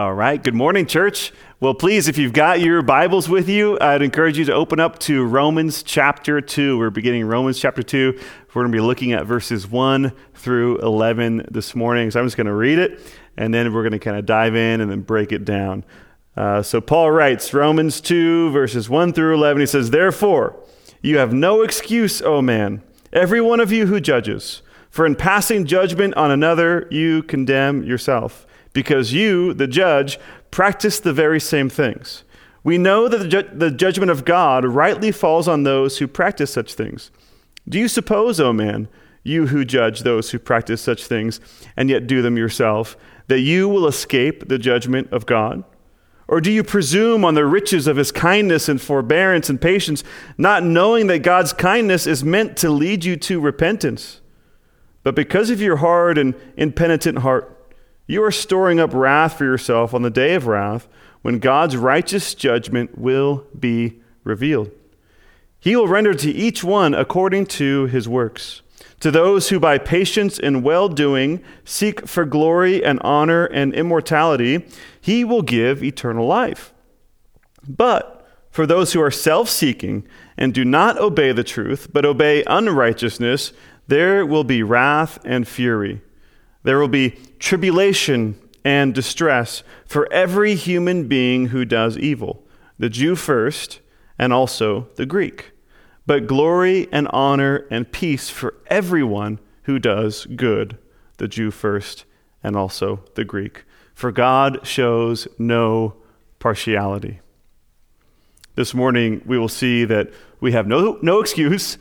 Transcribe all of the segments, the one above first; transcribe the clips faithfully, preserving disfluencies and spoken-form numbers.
All right. Good morning, church. Well, please, if you've got your Bibles with you, I'd encourage you to open up to Romans chapter two. We're beginning Romans chapter two. We're going to be looking at verses one through eleven this morning. So I'm just going to read it, and then we're going to kind of dive in and then break it down. Uh, so Paul writes, Romans two, verses one through eleven. He says, "Therefore, you have no excuse, O man, every one of you who judges. For in passing judgment on another, you condemn yourself. Because you, the judge, practice the very same things. We know that the, ju- the judgment of God rightly falls on those who practice such things. Do you suppose, O man, you who judge those who practice such things and yet do them yourself, that you will escape the judgment of God? Or do you presume on the riches of his kindness and forbearance and patience, not knowing that God's kindness is meant to lead you to repentance? But because of your hard and impenitent heart, you are storing up wrath for yourself on the day of wrath, when God's righteous judgment will be revealed. He will render to each one according to his works. To those who by patience and well-doing seek for glory and honor and immortality, he will give eternal life. But for those who are self-seeking and do not obey the truth, but obey unrighteousness, there will be wrath and fury. There will be tribulation and distress for every human being who does evil, the Jew first and also the Greek, but glory and honor and peace for everyone who does good, the Jew first and also the Greek. For God shows no partiality." This morning we will see that we have no, no excuse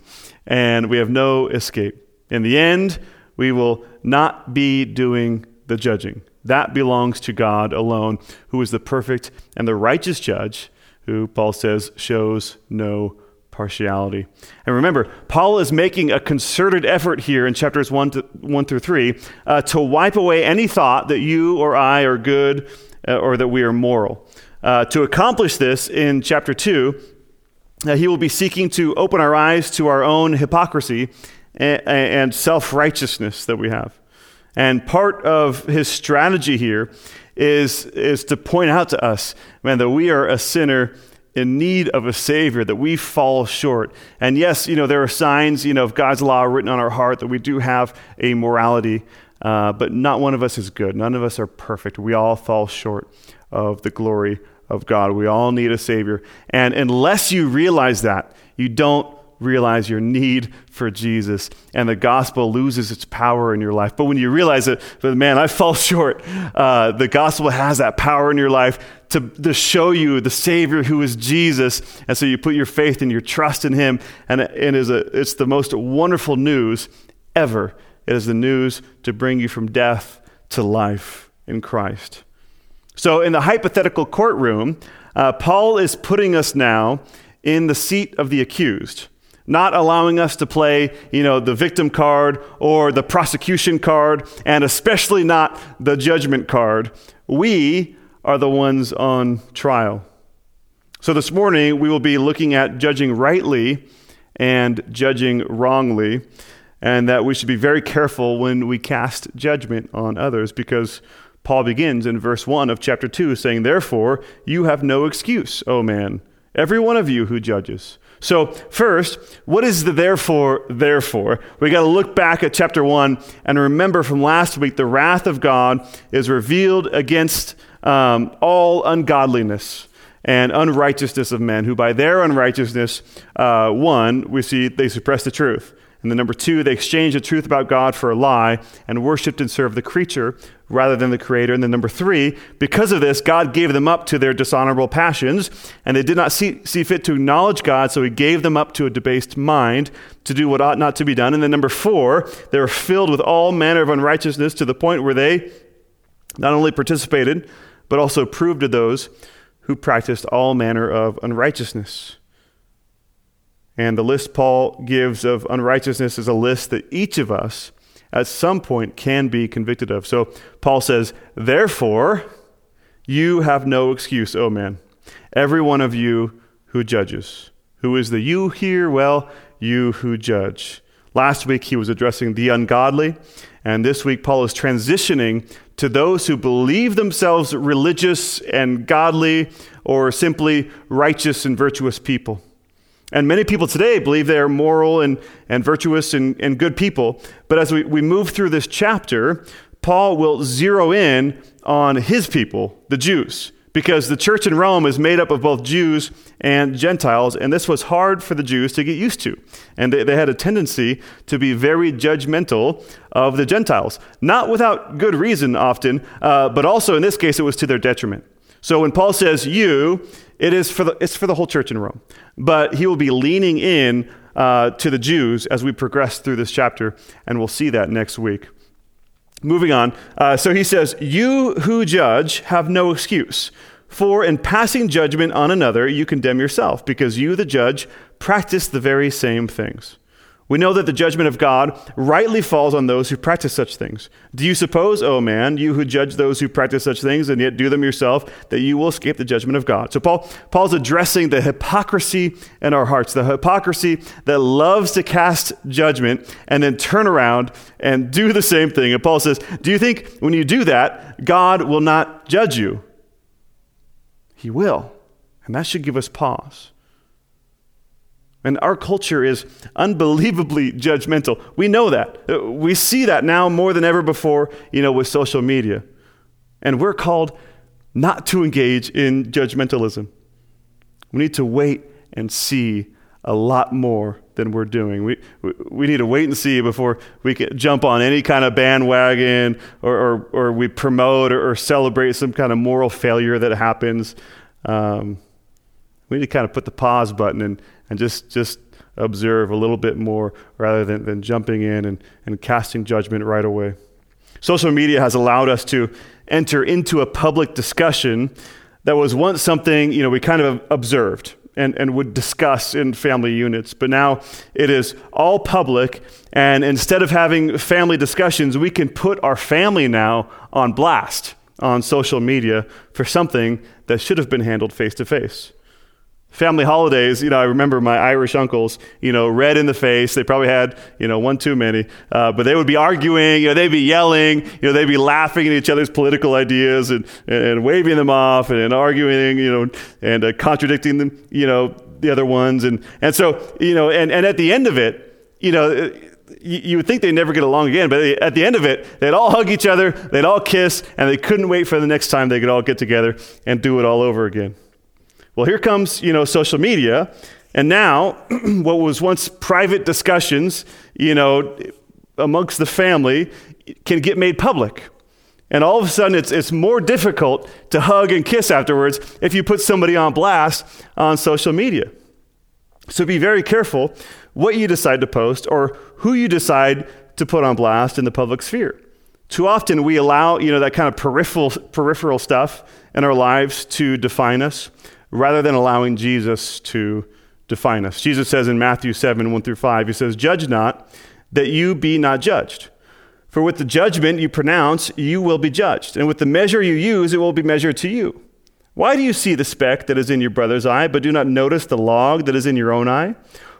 and we have no escape. In the end, we will not be doing the judging. That belongs to God alone, who is the perfect and the righteous judge, who, Paul says, shows no partiality. And remember, Paul is making a concerted effort here in chapters one, to, one through three uh, to wipe away any thought that you or I are good uh, or that we are moral. Uh, to accomplish this in chapter two, uh, he will be seeking to open our eyes to our own hypocrisy and self-righteousness that we have. And part of his strategy here is, is to point out to us, man, that we are a sinner in need of a savior, that we fall short. And yes, you know, there are signs, you know, of God's law written on our heart that we do have a morality, uh, but not one of us is good. None of us are perfect. We all fall short of the glory of God. We all need a savior. And unless you realize that, you don't realize your need for Jesus, and the gospel loses its power in your life. But when you realize it, but man, I fall short. Uh, the gospel has that power in your life to, to show you the Savior who is Jesus. And so you put your faith and your trust in him, and it is a, it's the most wonderful news ever. It is the news to bring you from death to life in Christ. So in the hypothetical courtroom, uh, Paul is putting us now in the seat of the accused, not allowing us to play, you know, the victim card or the prosecution card, and especially not the judgment card. We are the ones on trial. So this morning, we will be looking at judging rightly and judging wrongly, and that we should be very careful when we cast judgment on others, because Paul begins in verse one of chapter two saying, "Therefore, you have no excuse, O man, every one of you who judges." So first, what is the therefore, therefore? We got to look back at chapter one and remember from last week, the wrath of God is revealed against um, all ungodliness and unrighteousness of men, who by their unrighteousness, uh, one, we see they suppress the truth. And then number two, they exchanged the truth about God for a lie and worshiped and served the creature rather than the creator. And then number three, because of this, God gave them up to their dishonorable passions, and they did not see, see fit to acknowledge God, so he gave them up to a debased mind to do what ought not to be done. And then number four, they were filled with all manner of unrighteousness to the point where they not only participated, but also proved to those who practiced all manner of unrighteousness. And the list Paul gives of unrighteousness is a list that each of us at some point can be convicted of. So Paul says, "Therefore, you have no excuse, O man, every one of you who judges." Who is the you here? Well, you who judge. Last week, he was addressing the ungodly. And this week, Paul is transitioning to those who believe themselves religious and godly, or simply righteous and virtuous people. And many people today believe they are moral and, and virtuous and, and good people. But as we, we move through this chapter, Paul will zero in on his people, the Jews, because the church in Rome is made up of both Jews and Gentiles, and this was hard for the Jews to get used to. And they, they had a tendency to be very judgmental of the Gentiles, not without good reason often, uh, but also in this case, it was to their detriment. So when Paul says you, it is for the, it's for the whole church in Rome, but he will be leaning in uh, to the Jews as we progress through this chapter, and we'll see that next week. Moving on, uh, so he says, you who judge have no excuse, for in passing judgment on another, you condemn yourself, because you, the judge, practice the very same things. We know that the judgment of God rightly falls on those who practice such things. Do you suppose, O man, you who judge those who practice such things and yet do them yourself, that you will escape the judgment of God? So Paul, Paul's addressing the hypocrisy in our hearts, the hypocrisy that loves to cast judgment and then turn around and do the same thing. And Paul says, do you think when you do that, God will not judge you? He will. And that should give us pause. And our culture is unbelievably judgmental. We know that. We see that now more than ever before, you know, with social media. And we're called not to engage in judgmentalism. We need to wait and see a lot more than we're doing. We we need to wait and see before we can jump on any kind of bandwagon or or, or we promote or, or celebrate some kind of moral failure that happens. Um, we need to kind of put the pause button and And just just observe a little bit more rather than, than jumping in and, and casting judgment right away. Social media has allowed us to enter into a public discussion that was once something, you know, we kind of observed and, and would discuss in family units. But now it is all public. And instead of having family discussions, we can put our family now on blast on social media for something that should have been handled face to face. Family holidays, you know, I remember my Irish uncles, you know, red in the face. They probably had, you know, one too many, uh, but they would be arguing, you know, they'd be yelling, you know, they'd be laughing at each other's political ideas and, and, and waving them off and, and arguing, you know, and uh, contradicting them, you know, the other ones. And, and so, you know, and, and at the end of it, you know, you, you would think they never get along again, but at the end of it, they'd all hug each other, they'd all kiss, and they couldn't wait for the next time they could all get together and do it all over again. Well, here comes, you know, social media, and now what was once private discussions, you know, amongst the family can get made public. And all of a sudden, it's it's more difficult to hug and kiss afterwards if you put somebody on blast on social media. So be very careful what you decide to post or who you decide to put on blast in the public sphere. Too often we allow, you know, that kind of peripheral peripheral stuff in our lives to define us, rather than allowing Jesus to define us. Jesus says in Matthew seven, one through five, he says, judge not, that you be not judged. For with the judgment you pronounce, you will be judged. And with the measure you use, it will be measured to you. Why do you see the speck that is in your brother's eye, but do not notice the log that is in your own eye?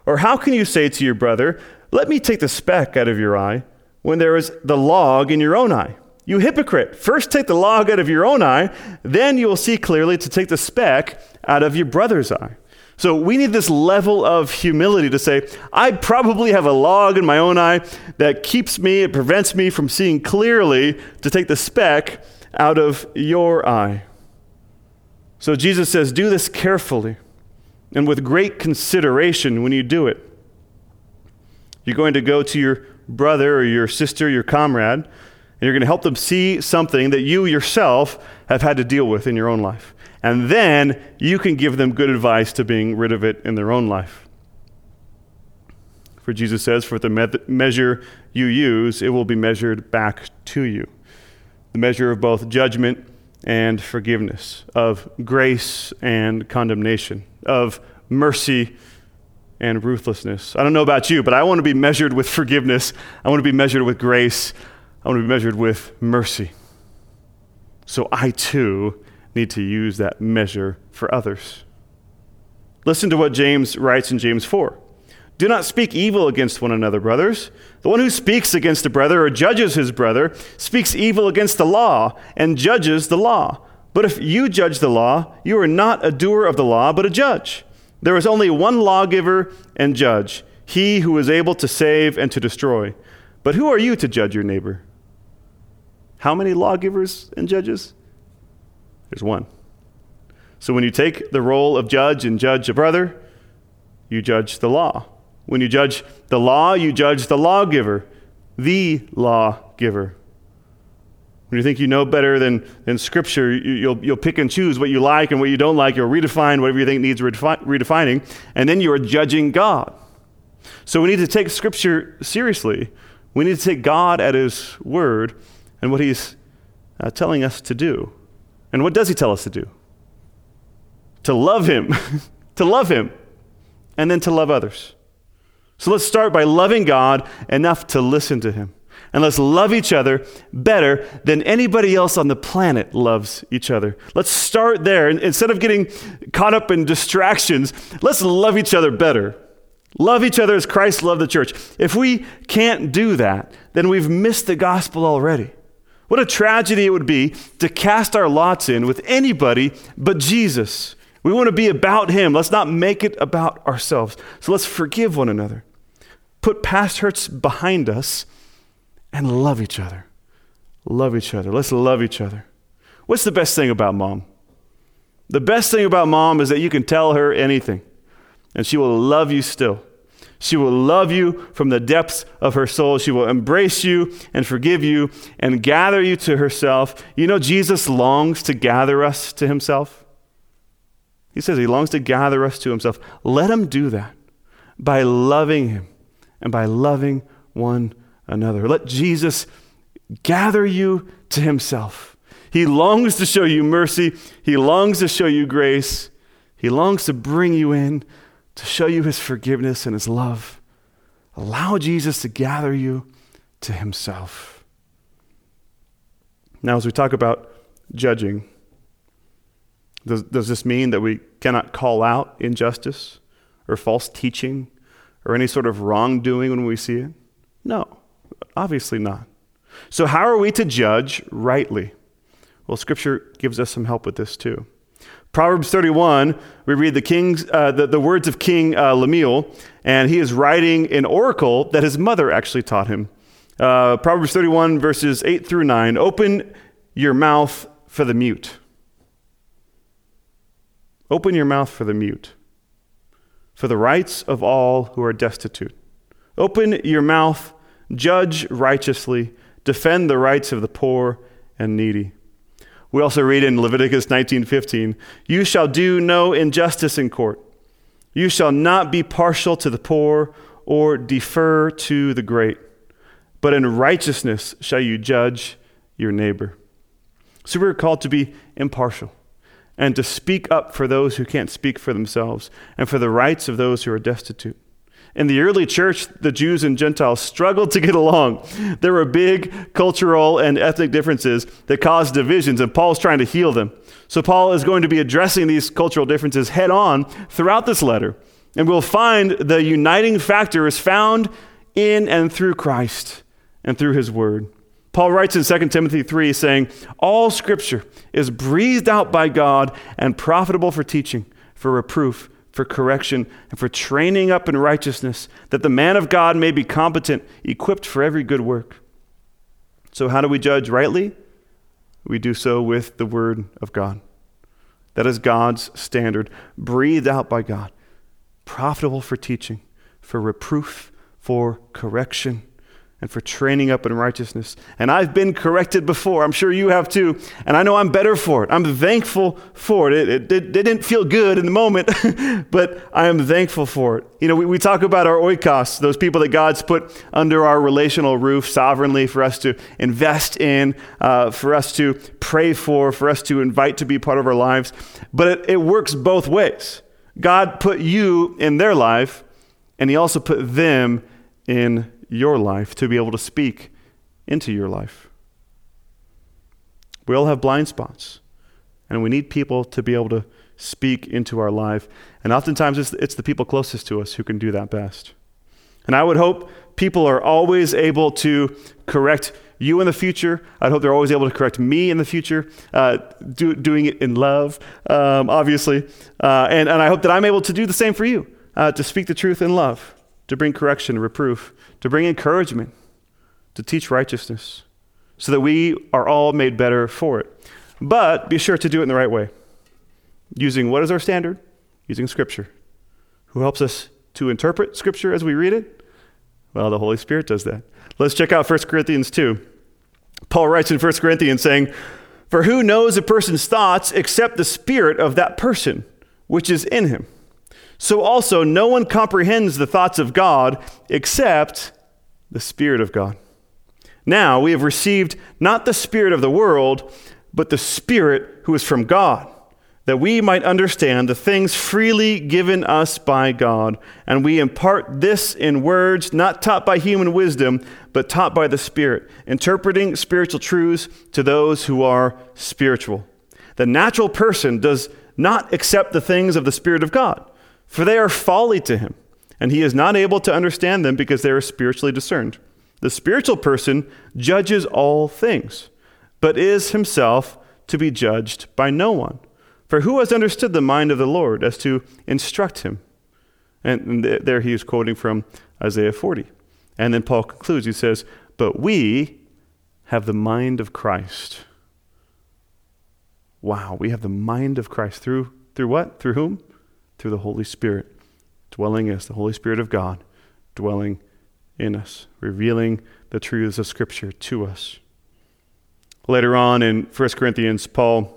Or how can you say to your brother, let me take the speck out of your eye, when there is the log in your own eye? You hypocrite, first take the log out of your own eye, then you will see clearly to take the speck out of your brother's eye. So we need this level of humility to say, I probably have a log in my own eye that keeps me, it prevents me from seeing clearly to take the speck out of your eye. So Jesus says, do this carefully and with great consideration when you do it. You're going to go to your brother or your sister, your comrade, and you're going to help them see something that you yourself have had to deal with in your own life. And then you can give them good advice to being rid of it in their own life. For Jesus says, for the me- measure you use, it will be measured back to you. The measure of both judgment and forgiveness, of grace and condemnation, of mercy and ruthlessness. I don't know about you, but I want to be measured with forgiveness. I want to be measured with grace. I want to be measured with mercy. So I too need to use that measure for others. Listen to what James writes in James four. Do not speak evil against one another, brothers. The one who speaks against a brother or judges his brother speaks evil against the law and judges the law. But if you judge the law, you are not a doer of the law, but a judge. There is only one lawgiver and judge, he who is able to save and to destroy. But who are you to judge your neighbor? How many lawgivers and judges? There's one. So when you take the role of judge and judge a brother, you judge the law. When you judge the law, you judge the lawgiver, the lawgiver. When you think you know better than, than Scripture, you, you'll, you'll pick and choose what you like and what you don't like. You'll redefine whatever you think needs redefi- redefining, and then you are judging God. So we need to take Scripture seriously. We need to take God at His word and what He's uh, telling us to do. And what does He tell us to do? To love Him, to love Him, and then to love others. So let's start by loving God enough to listen to Him. And let's love each other better than anybody else on the planet loves each other. Let's start there. And instead of getting caught up in distractions, let's love each other better. Love each other as Christ loved the church. If we can't do that, then we've missed the gospel already. What a tragedy it would be to cast our lots in with anybody but Jesus. We want to be about Him. Let's not make it about ourselves. So let's forgive one another. Put past hurts behind us and love each other. Love each other. Let's love each other. What's the best thing about mom? The best thing about mom is that you can tell her anything, and she will love you still. She will love you from the depths of her soul. She will embrace you and forgive you and gather you to herself. You know, Jesus longs to gather us to Himself. He says He longs to gather us to Himself. Let Him do that by loving Him and by loving one another. Let Jesus gather you to Himself. He longs to show you mercy. He longs to show you grace. He longs to bring you in, to show you His forgiveness and His love. Allow Jesus to gather you to Himself. Now, as we talk about judging, does, does this mean that we cannot call out injustice or false teaching or any sort of wrongdoing when we see it? No, obviously not. So how are we to judge rightly? Well, Scripture gives us some help with this too. Proverbs thirty-one, we read the king's uh, the, the words of King uh, Lemuel, and he is writing an oracle that his mother actually taught him. Uh, Proverbs thirty-one, verses eight through nine, open your mouth for the mute. Open your mouth for the mute, for the rights of all who are destitute. Open your mouth, judge righteously, defend the rights of the poor and needy. We also read in Leviticus nineteen fifteen, you shall do no injustice in court. You shall not be partial to the poor or defer to the great, but in righteousness shall you judge your neighbor. So we're called to be impartial and to speak up for those who can't speak for themselves and for the rights of those who are destitute. In the early church, the Jews and Gentiles struggled to get along. There were big cultural and ethnic differences that caused divisions, and Paul's trying to heal them. So Paul is going to be addressing these cultural differences head on throughout this letter. And we'll find the uniting factor is found in and through Christ and through His word. Paul writes in Second Timothy three saying, all Scripture is breathed out by God and profitable for teaching, for reproof, for correction, and for training up in righteousness, that the man of God may be competent, equipped for every good work. So how do we judge rightly? We do so with the word of God. That is God's standard, breathed out by God, profitable for teaching, for reproof, for correction, and for training up in righteousness. And I've been corrected before. I'm sure you have too. And I know I'm better for it. I'm thankful for it. It, it, it didn't feel good in the moment, but I am thankful for it. You know, we, we talk about our oikos, those people that God's put under our relational roof sovereignly for us to invest in, uh, for us to pray for, for us to invite to be part of our lives. But it, it works both ways. God put you in their life, and He also put them in your life to be able to speak into your life. We all have blind spots, and we need people to be able to speak into our life. And oftentimes it's, it's the people closest to us who can do that best. And I would hope people are always able to correct you in the future. I'd hope they're always able to correct me in the future, uh, do, doing it in love, um, obviously. Uh, and, and I hope that I'm able to do the same for you, uh, to speak the truth in love, to bring correction, reproof, to bring encouragement, to teach righteousness, so that we are all made better for it. But be sure to do it in the right way, using what is our standard? Using Scripture. Who helps us to interpret Scripture as we read it? Well, the Holy Spirit does that. Let's check out First Corinthians two. Paul writes in First Corinthians saying, "For who knows a person's thoughts except the spirit of that person, which is in him? So also no one comprehends the thoughts of God except the Spirit of God. Now we have received not the spirit of the world, but the Spirit who is from God, that we might understand the things freely given us by God. And we impart this in words not taught by human wisdom, but taught by the Spirit, interpreting spiritual truths to those who are spiritual. The natural person does not accept the things of the Spirit of God, for they are folly to him, and he is not able to understand them because they are spiritually discerned. The spiritual person judges all things, but is himself to be judged by no one. For who has understood the mind of the Lord as to instruct him?" And th- there he is quoting from Isaiah forty. And then Paul concludes, he says, "But we have the mind of Christ." Wow, we have the mind of Christ. Through, through what? Through whom? Through the Holy Spirit dwelling in us, the Holy Spirit of God dwelling in us, revealing the truths of Scripture to us. Later on in First Corinthians, Paul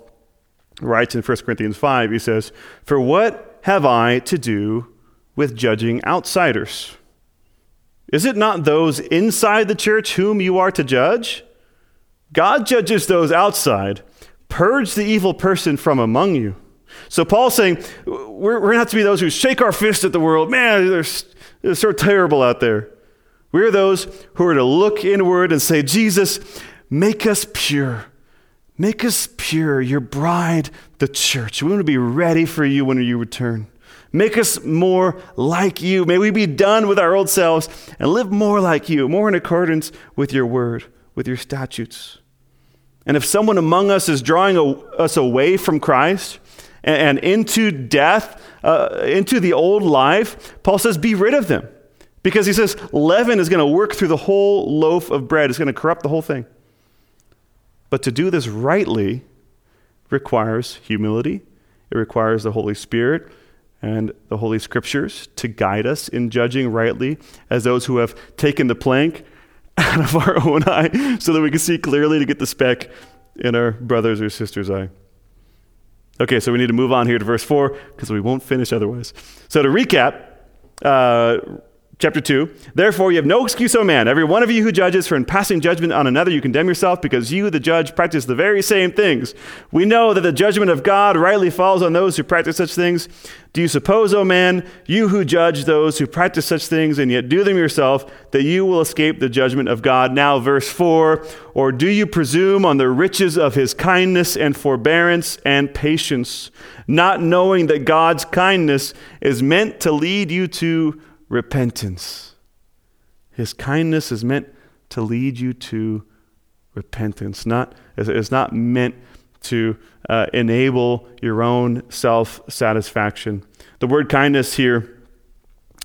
writes in First Corinthians five, he says, "For what have I to do with judging outsiders? Is it not those inside the church whom you are to judge? God judges those outside. Purge the evil person from among you." So Paul's saying, we're, we're going to have to be those who shake our fist at the world. Man, they're, they're so terrible out there. We're those who are to look inward and say, "Jesus, make us pure. Make us pure, your bride, the church. We want to be ready for you when you return. Make us more like you. May we be done with our old selves and live more like you, more in accordance with your word, with your statutes." And if someone among us is drawing a, us away from Christ and, and into death, uh, into the old life, Paul says, be rid of them. Because he says, leaven is going to work through the whole loaf of bread. It's going to corrupt the whole thing. But to do this rightly requires humility. It requires the Holy Spirit and the Holy Scriptures to guide us in judging rightly as those who have taken the plank out of our own eye so that we can see clearly to get the speck in our brother's or sister's eye. Okay, so we need to move on here to verse four because we won't finish otherwise. So to recap, uh, Chapter two, "Therefore you have no excuse, O man, every one of you who judges, for in passing judgment on another you condemn yourself, because you, the judge, practice the very same things. We know that the judgment of God rightly falls on those who practice such things. Do you suppose, O man, you who judge those who practice such things and yet do them yourself, that you will escape the judgment of God?" Now verse four, "Or do you presume on the riches of his kindness and forbearance and patience, not knowing that God's kindness is meant to lead you to repentance." His kindness is meant to lead you to repentance. Not, it's not meant to uh, enable your own self-satisfaction. The word kindness here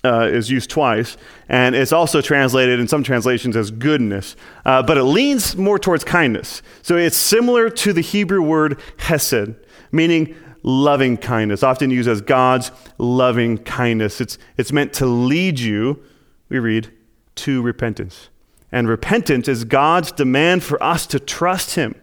uh, is used twice, and it's also translated in some translations as goodness, uh, but it leans more towards kindness. So it's similar to the Hebrew word hesed, meaning loving kindness, often used as God's loving kindness. It's it's meant to lead you, we read, to repentance. And repentance is God's demand for us to trust him,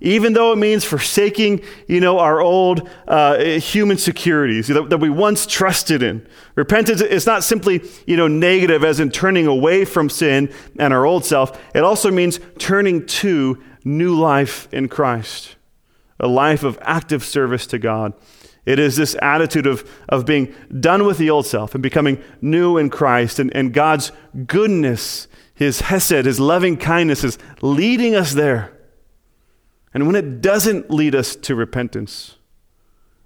even though it means forsaking, you know, our old uh, human securities that, that we once trusted in. Repentance is not simply, you know, negative as in turning away from sin and our old self. It also means turning to new life in Christ, a life of active service to God. It is this attitude of, of being done with the old self and becoming new in Christ, and, and God's goodness, his hesed, his loving kindness is leading us there. And when it doesn't lead us to repentance,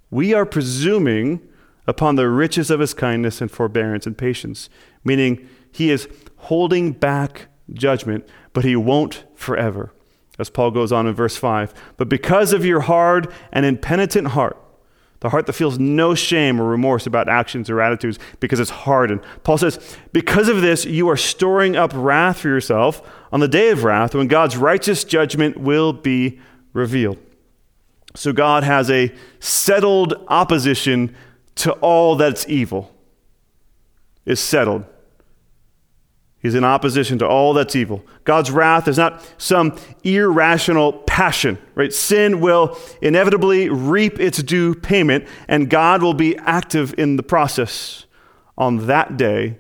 we are presuming upon the riches of his kindness and forbearance and patience, meaning He is holding back judgment, but he won't forever. As Paul goes on in verse five, but because of your hard and impenitent heart, the heart that feels no shame or remorse about actions or attitudes because it's hardened. Paul says, because of this, you are storing up wrath for yourself on the day of wrath when God's righteous judgment will be revealed. So God has a settled opposition to all that's evil. It's settled. He's in opposition to all that's evil. God's wrath is not some irrational passion, right? Sin will inevitably reap its due payment, and God will be active in the process on that day,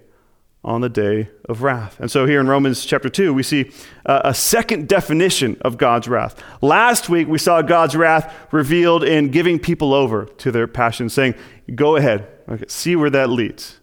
on the day of wrath. And so here in Romans chapter two, we see uh, a second definition of God's wrath. Last week, we saw God's wrath revealed in giving people over to their passions, saying, go ahead, okay, see where that leads.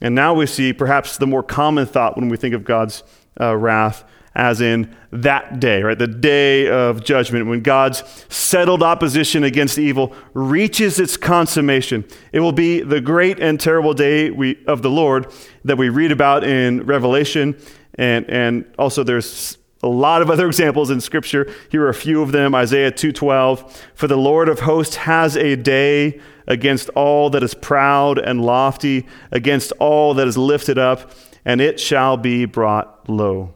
And now we see perhaps the more common thought when we think of God's uh, wrath as in that day, right? The day of judgment when God's settled opposition against evil reaches its consummation. It will be the great and terrible day we, of the Lord that we read about in Revelation. And, and also there's a lot of other examples in Scripture. Here are a few of them. Isaiah two twelve, for the Lord of hosts has a day against all that is proud and lofty, against all that is lifted up, and it shall be brought low.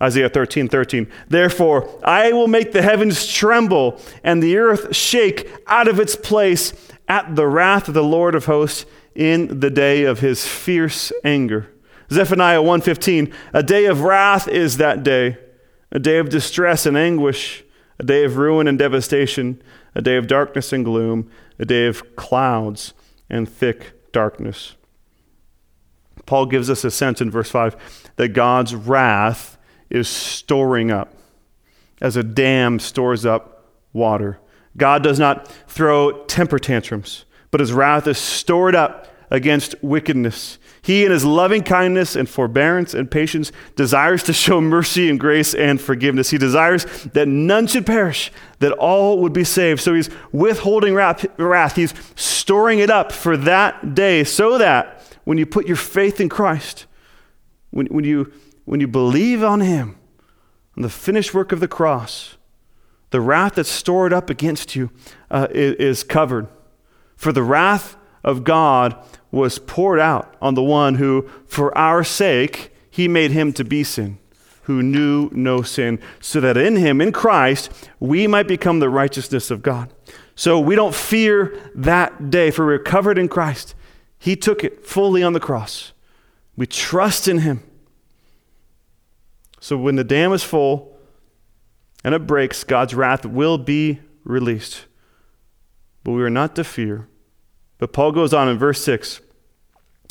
Isaiah thirteen thirteen, therefore I will make the heavens tremble and the earth shake out of its place at the wrath of the Lord of hosts in the day of his fierce anger. Zephaniah one fifteen, a day of wrath is that day, a day of distress and anguish, a day of ruin and devastation, a day of darkness and gloom, a day of clouds and thick darkness. Paul gives us a sense in verse five that God's wrath is storing up as a dam stores up water. God does not throw temper tantrums, but his wrath is stored up against wickedness. He in his loving kindness and forbearance and patience desires to show mercy and grace and forgiveness. He desires that none should perish, that all would be saved. So he's withholding wrath. He's storing it up for that day so that when you put your faith in Christ, when, when, you, when you believe on him, on the finished work of the cross, the wrath that's stored up against you uh, is, is covered. For the wrath of God was poured out on the one who, for our sake, he made him to be sin, who knew no sin, so that in him, in Christ, we might become the righteousness of God. So we don't fear that day, for we're covered in Christ. He took it fully on the cross. We trust in him. So when the dam is full and it breaks, God's wrath will be released. But we are not to fear. But Paul goes on in verse six.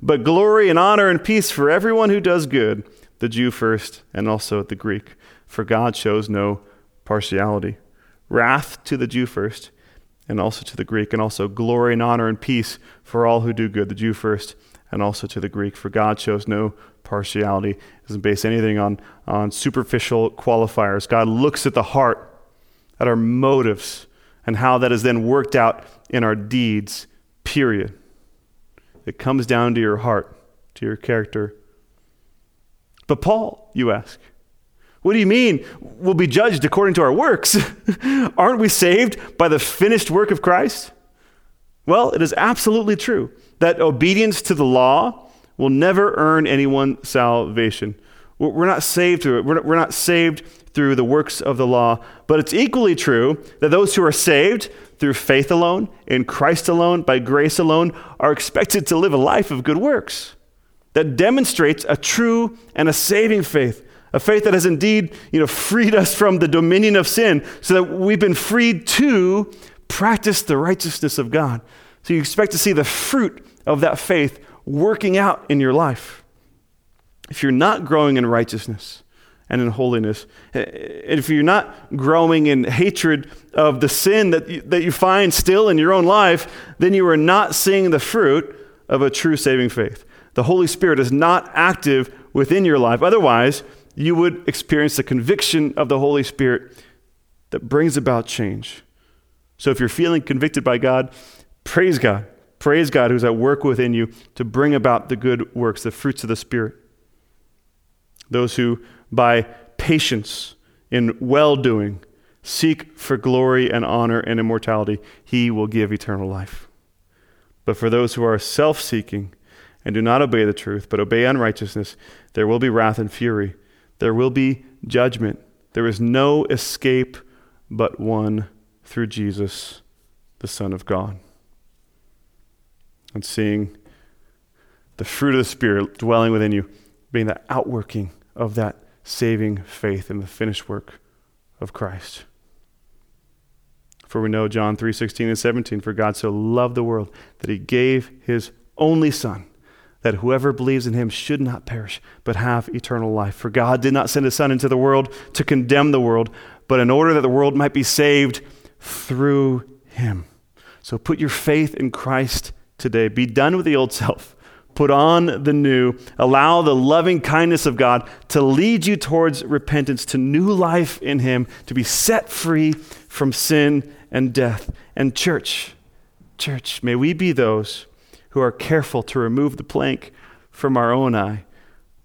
But glory and honor and peace for everyone who does good, the Jew first and also the Greek. For God shows no partiality. Wrath to the Jew first and also to the Greek, and also glory and honor and peace for all who do good, the Jew first and also to the Greek. For God shows no partiality. It doesn't base anything on, on superficial qualifiers. God looks at the heart, at our motives, and how that is then worked out in our deeds, period. It comes down to your heart, to your character. But Paul, you ask, what do you mean we'll be judged according to our works? Aren't we saved by the finished work of Christ? Well, it is absolutely true that obedience to the law will never earn anyone salvation. We're not saved through it. We're not saved through the works of the law. But it's equally true that those who are saved through faith alone, in Christ alone, by grace alone, are expected to live a life of good works that demonstrates a true and a saving faith, a faith that has indeed, you know, freed us from the dominion of sin so that we've been freed to practice the righteousness of God. So you expect to see the fruit of that faith working out in your life. if you're not growing in righteousness and in holiness, if you're not growing in hatred of the sin that you, that you find still in your own life, then you are not seeing the fruit of a true saving faith. The Holy Spirit is not active within your life. Otherwise, you would experience the conviction of the Holy Spirit that brings about change. So if you're feeling convicted by God, praise God. Praise God who's at work within you to bring about the good works, the fruits of the Spirit. Those who, by patience in well-doing, seek for glory and honor and immortality, he will give eternal life. But for those who are self-seeking and do not obey the truth, but obey unrighteousness, there will be wrath and fury. There will be judgment. There is no escape but one through Jesus, the Son of God. And seeing the fruit of the Spirit dwelling within you, being the outworking of that saving faith in the finished work of Christ. For we know John three sixteen and seventeen, for God so loved the world that he gave his only Son, that whoever believes in him should not perish, but have eternal life. For God did not send his Son into the world to condemn the world, but in order that the world might be saved through him. So put your faith in Christ today. Be done with the old self. Put on the new. Allow the loving kindness of God to lead you towards repentance, to new life in him, to be set free from sin and death. And church, church, may we be those who are careful to remove the plank from our own eye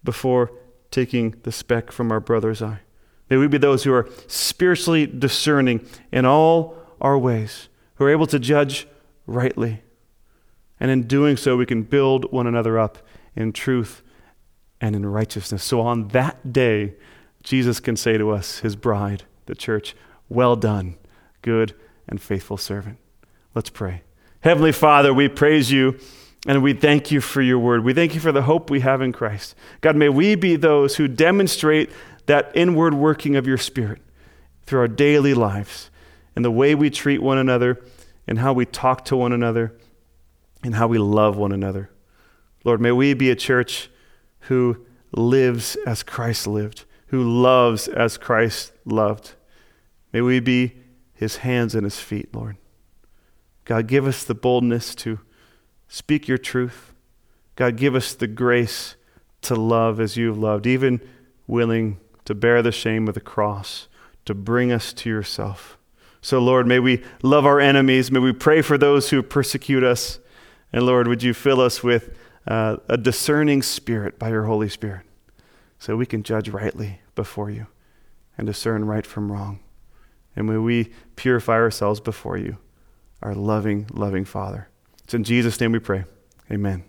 before taking the speck from our brother's eye. May we be those who are spiritually discerning in all our ways, who are able to judge rightly. And in doing so, we can build one another up in truth and in righteousness. So on that day, Jesus can say to us, his bride, the church, well done, good and faithful servant. Let's pray. Heavenly Father, we praise you and we thank you for your word. We thank you for the hope we have in Christ. God, may we be those who demonstrate that inward working of your Spirit through our daily lives and the way we treat one another and how we talk to one another and how we love one another. Lord, may we be a church who lives as Christ lived, who loves as Christ loved. May we be his hands and his feet, Lord. God, give us the boldness to speak your truth. God, give us the grace to love as you've loved, even willing to bear the shame of the cross, to bring us to yourself. So, Lord, may we love our enemies. May we pray for those who persecute us. And, Lord, would you fill us with uh, a discerning spirit by your Holy Spirit so we can judge rightly before you and discern right from wrong. And may we purify ourselves before you, our loving, loving Father. It's in Jesus' name we pray. Amen.